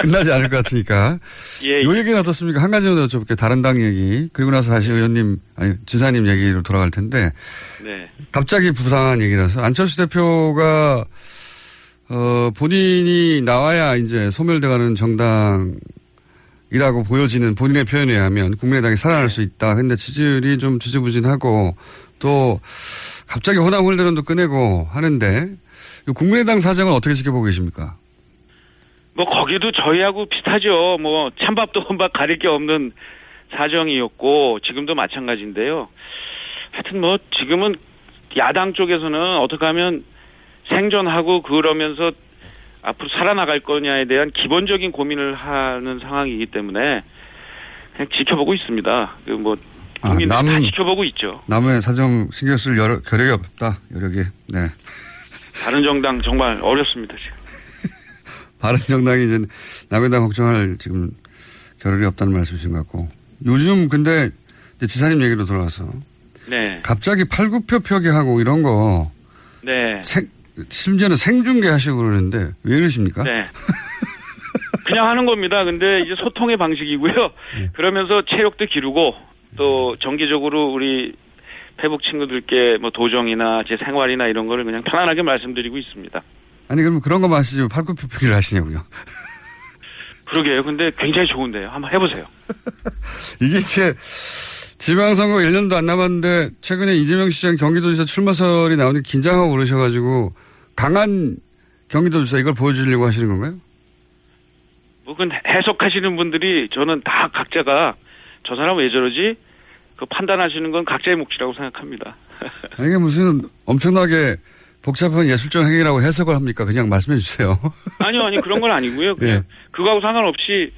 끝나지 않을 것 같으니까. 예. 요 얘기는 어떻습니까? 한 가지만 여쭤볼게요. 다른 당 얘기. 그리고 나서 다시 의원님, 아니, 지사님 얘기로 돌아갈 텐데. 네. 갑자기 부상한 얘기라서. 안철수 대표가, 어, 본인이 나와야 이제 소멸되어가는 정당이라고 보여지는, 본인의 표현에 의하면 국민의당이 살아날 수 있다. 근데 지지율이 좀 지지부진하고, 또 갑자기 호남 홀대론도 꺼내고 하는데, 국민의당 사정은 어떻게 지켜보고 계십니까? 뭐 거기도 저희하고 비슷하죠. 뭐 찬밥도 혼밥 가릴 게 없는 사정이었고 지금도 마찬가지인데요. 하여튼 뭐 지금은 야당 쪽에서는 어떻게 하면 생존하고 그러면서 앞으로 살아나갈 거냐에 대한 기본적인 고민을 하는 상황이기 때문에 그냥 지켜보고 있습니다. 그 뭐. 아, 남, 다 지켜보고 있죠. 남의 사정 신경 쓸 여러, 여력이 없다. 여력이. 네. 바른 정당 정말 어렵습니다, 지금. 바른 정당이 이제 남의 당 걱정할 지금 겨를이 없다는 말씀이신 것 같고. 요즘 근데 이제 지사님 얘기로 돌아와서. 네. 갑자기 팔, 구 표 표기하고 이런 거. 네. 생, 심지어는 생중계 하시고 그러는데 왜 이러십니까? 네. 그냥 하는 겁니다. 근데 이제 소통의 방식이고요. 네. 그러면서 체력도 기르고, 또 정기적으로 우리 태국 친구들께 뭐 도정이나 제 생활이나 이런 거를 그냥 편안하게 말씀드리고 있습니다. 아니 그럼 그런 거 마시지 팔굽혀펴기를 하시냐고요. 그러게요. 근데 굉장히 좋은데요. 한번 해보세요. 이게 제 지방선거 일 년도 안 남았는데 최근에 이재명 시장 경기도지사 출마설이 나오니 긴장하고 오르셔가지고 강한 경기도지사 이걸 보여주려고 하시는 건가요? 뭐 그건 해석하시는 분들이 저는 다 각자가 저 사람 왜 저러지? 그 판단하시는 건 각자의 몫이라고 생각합니다. 이게 무슨 엄청나게 복잡한 예술적 행위라고 해석을 합니까? 그냥 말씀해 주세요. 아니요, 아니 그런 건 아니고요. 그냥 예. 그거하고 상관없이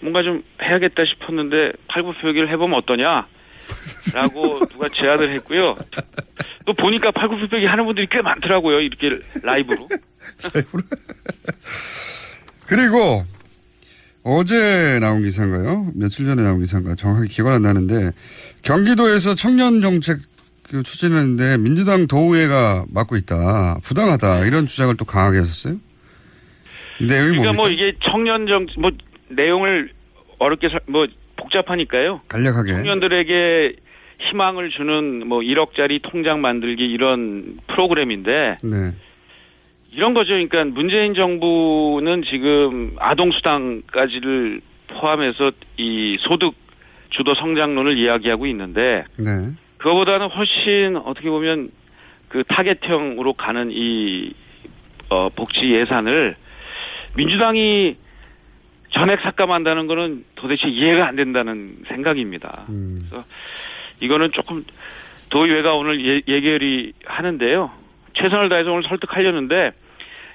뭔가 좀 해야겠다 싶었는데 팔굽혀펴기를 해보면 어떠냐라고 누가 제안을 했고요. 또 보니까 팔굽혀펴기 하는 분들이 꽤 많더라고요. 이렇게 라이브로. 그리고 어제 나온 기사인가요? 며칠 전에 나온 기사인가? 정확히 기억은 안 나는데 경기도에서 청년 정책 추진했는데 민주당 도의회가 맡고 있다. 부당하다. 이런 주장을 또 강하게 했었어요. 내용이 그러니까 뭡니까? 뭐 이게 청년 정책 뭐 내용을 어렵게 뭐 복잡하니까요. 간략하게. 청년들에게 희망을 주는 뭐 일억짜리 통장 만들기 이런 프로그램인데 네. 이런 거죠. 그러니까 문재인 정부는 지금 아동 수당까지를 포함해서 이 소득 주도 성장론을 이야기하고 있는데 네. 그거보다는 훨씬 어떻게 보면 그 타겟형으로 가는 이 어, 복지 예산을 민주당이 전액 삭감한다는 거는 도대체 이해가 안 된다는 생각입니다. 음. 그래서 이거는 조금 도의회가 오늘 예, 예결이 하는데요. 최선을 다해서 오늘 설득하려는데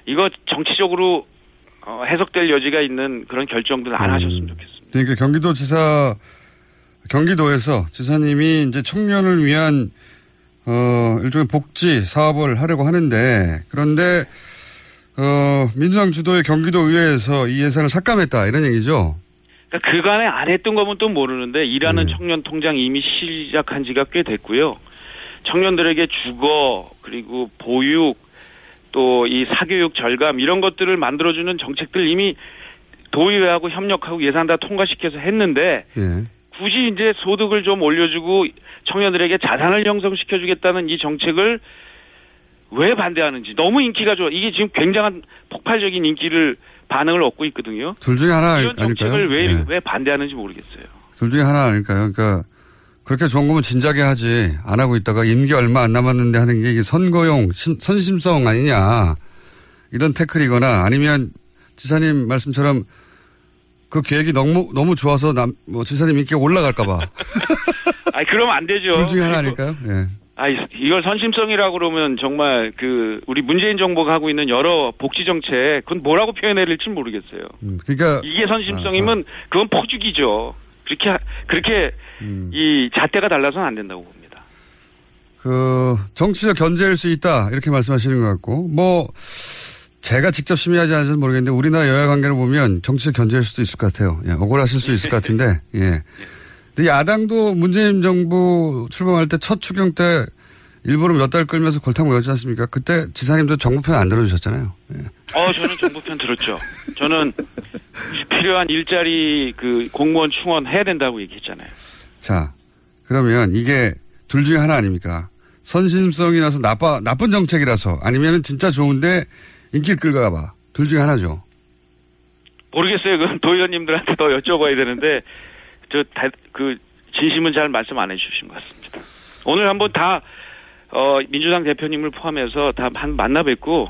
이거 정치적으로 어, 해석될 여지가 있는 그런 결정들은 안 음. 하셨으면 좋겠습니다. 그러니까 경기도지사 경기도에서 지사님이 이제 청년을 위한 어, 일종의 복지 사업을 하려고 하는데 그런데 어, 민주당 주도의 경기도 의회에서 이 예산을 삭감했다 이런 얘기죠. 그러니까 그간에 안 했던 거면 또 모르는데 일하는 네. 청년 통장 이미 시작한 지가 꽤 됐고요. 청년들에게 주거 그리고 보육 또 이 사교육 절감 이런 것들을 만들어주는 정책들 이미 도의회하고 협력하고 예산 다 통과시켜서 했는데 네. 굳이 이제 소득을 좀 올려주고 청년들에게 자산을 형성시켜주겠다는 이 정책을 왜 반대하는지 너무 인기가 좋아. 이게 지금 굉장한 폭발적인 인기를 반응을 얻고 있거든요. 둘 중에 하나 이런 정책을 왜, 네. 왜 반대하는지 모르겠어요. 둘 중에 하나 아닐까요? 그러니까 그렇게 좋은 거면 진작에 하지 안 하고 있다가 임기 얼마 안 남았는데 하는 게 이게 선거용 신, 선심성 아니냐 이런 태클이거나 아니면 지사님 말씀처럼 그 계획이 너무 너무 좋아서 남, 뭐 지사님 인기가 올라갈까 봐. 아니 그러면 안 되죠. 둘 중에 하나 아닐까요? 예. 아 이걸 선심성이라고 그러면 정말 그 우리 문재인 정부가 하고 있는 여러 복지 정책 그건 뭐라고 표현해야 될지 모르겠어요. 음, 그러니까 이게 선심성이면 아, 아. 그건 포주기죠. 그렇게 그렇게 음. 이 잣대가 달라서는 안 된다고 봅니다. 그 정치적 견제일 수 있다 이렇게 말씀하시는 것 같고 뭐. 제가 직접 심의하지 않아서 모르겠는데 우리나라 여야 관계를 보면 정치적 견제일 수도 있을 것 같아요. 예, 억울하실 수 있을 것 같은데. 예. 근데 야당도 문재인 정부 출범할 때 첫 추경 때 일부러 몇 달 끌면서 골탕 먹였지 않습니까? 그때 지사님도 정부 편 안 들어주셨잖아요. 예. 어, 저는 정부 편 들었죠. 저는 필요한 일자리 그 공무원 충원 해야 된다고 얘기했잖아요. 자, 그러면 이게 둘 중에 하나 아닙니까? 선심성이라서 나빠, 나쁜 정책이라서 아니면은 진짜 좋은데 인기를 끌까 봐. 둘 중에 하나죠. 모르겠어요. 그건 도의원님들한테 더 여쭤봐야 되는데 저 그 진심은 잘 말씀 안 해주신 것 같습니다. 오늘 한번 다 어, 민주당 대표님을 포함해서 다 한 만나 뵙고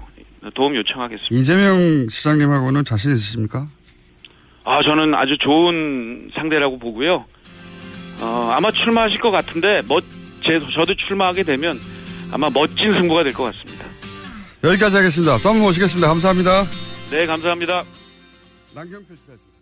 도움 요청하겠습니다. 이재명 시장님하고는 자신 있으십니까? 아 저는 아주 좋은 상대라고 보고요. 어, 아마 출마하실 것 같은데 멋, 제, 저도 출마하게 되면 아마 멋진 승부가 될 것 같습니다. 여기까지 하겠습니다. 또 한 번 모시겠습니다. 감사합니다. 네, 감사합니다. 남경필 씨였습니다.